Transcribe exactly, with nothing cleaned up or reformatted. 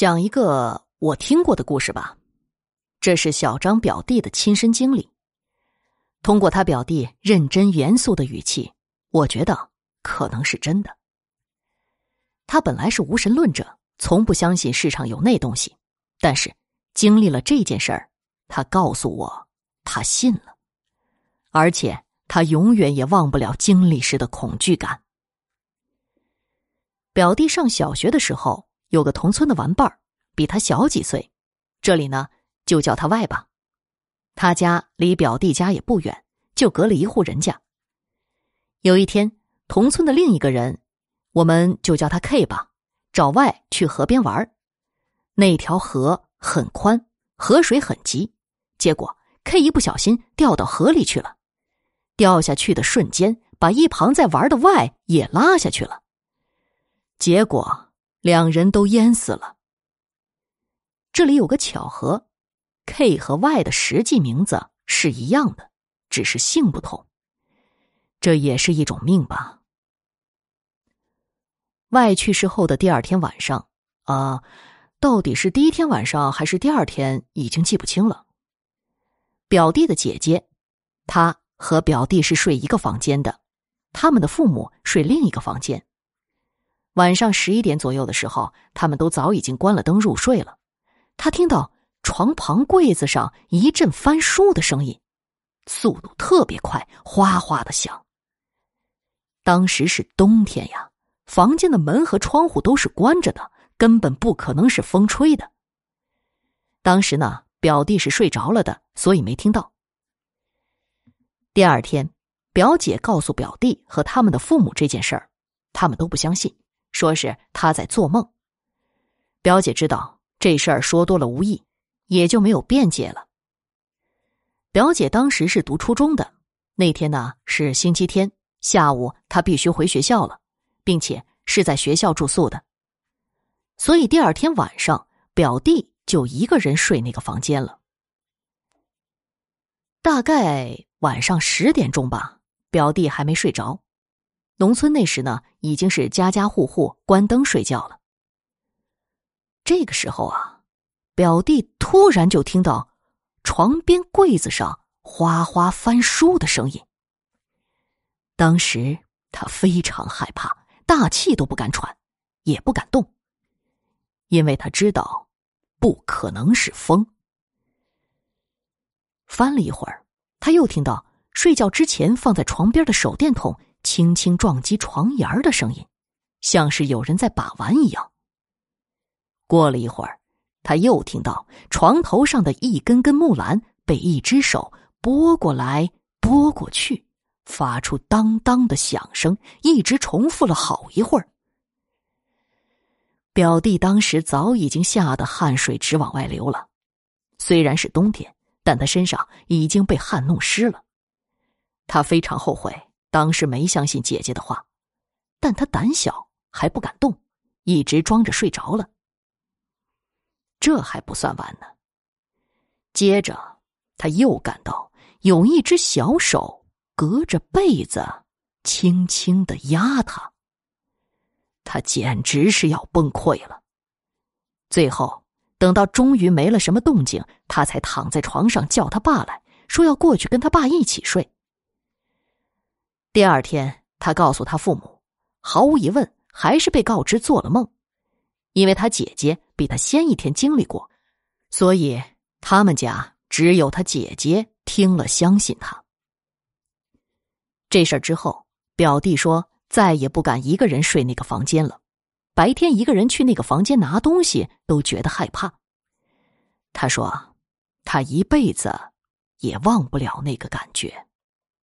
讲一个我听过的故事吧，这是小张表弟的亲身经历。通过他表弟认真严肃的语气，我觉得可能是真的。他本来是无神论者，从不相信世上有那东西，但是经历了这件事儿，他告诉我他信了，而且他永远也忘不了经历时的恐惧感。表弟上小学的时候，有个同村的玩伴，比他小几岁，这里呢就叫他外吧。他家离表弟家也不远，就隔了一户人家。有一天，同村的另一个人，我们就叫他 K 吧，找外去河边玩。那条河很宽，河水很急，结果 K 一不小心掉到河里去了。掉下去的瞬间，把一旁在玩的外也拉下去了。结果两人都淹死了。这里有个巧合， K 和 Y 的实际名字是一样的，只是姓不同。这也是一种命吧。Y 去世后的第二天晚上，啊，到底是第一天晚上还是第二天，已经记不清了。表弟的姐姐，她和表弟是睡一个房间的，他们的父母睡另一个房间。晚上十一点左右的时候，他们都早已经关了灯入睡了。他听到床旁柜子上一阵翻书的声音，速度特别快，哗哗的响。当时是冬天呀，房间的门和窗户都是关着的，根本不可能是风吹的。当时呢，表弟是睡着了的，所以没听到。第二天，表姐告诉表弟和他们的父母这件事儿，他们都不相信，说是他在做梦。表姐知道这事儿说多了无益，也就没有辩解了。表姐当时是读初中的，那天呢是星期天，下午她必须回学校了，并且是在学校住宿的。所以第二天晚上，表弟就一个人睡那个房间了。大概晚上十点钟吧，表弟还没睡着。农村那时呢，已经是家家户户关灯睡觉了。这个时候啊，表弟突然就听到床边柜子上哗哗翻书的声音。当时他非常害怕，大气都不敢喘，也不敢动，因为他知道不可能是风。翻了一会儿，他又听到睡觉之前放在床边的手电筒轻轻撞击床沿的声音，像是有人在把玩一样。过了一会儿，他又听到床头上的一根根木栏被一只手拨过来拨过去，发出当当的响声，一直重复了好一会儿。表弟当时早已经吓得汗水直往外流了，虽然是冬天，但他身上已经被汗弄湿了。他非常后悔当时没相信姐姐的话，但她胆小还不敢动，一直装着睡着了。这还不算完呢，接着她又感到有一只小手隔着被子轻轻地压她，她简直是要崩溃了。最后等到终于没了什么动静，她才躺在床上叫她爸来，说要过去跟她爸一起睡。第二天，他告诉他父母，毫无疑问还是被告知做了梦，因为他姐姐比他先一天经历过，所以他们家只有他姐姐听了相信他。这事儿之后，表弟说再也不敢一个人睡那个房间了，白天一个人去那个房间拿东西都觉得害怕。他说，他一辈子也忘不了那个感觉。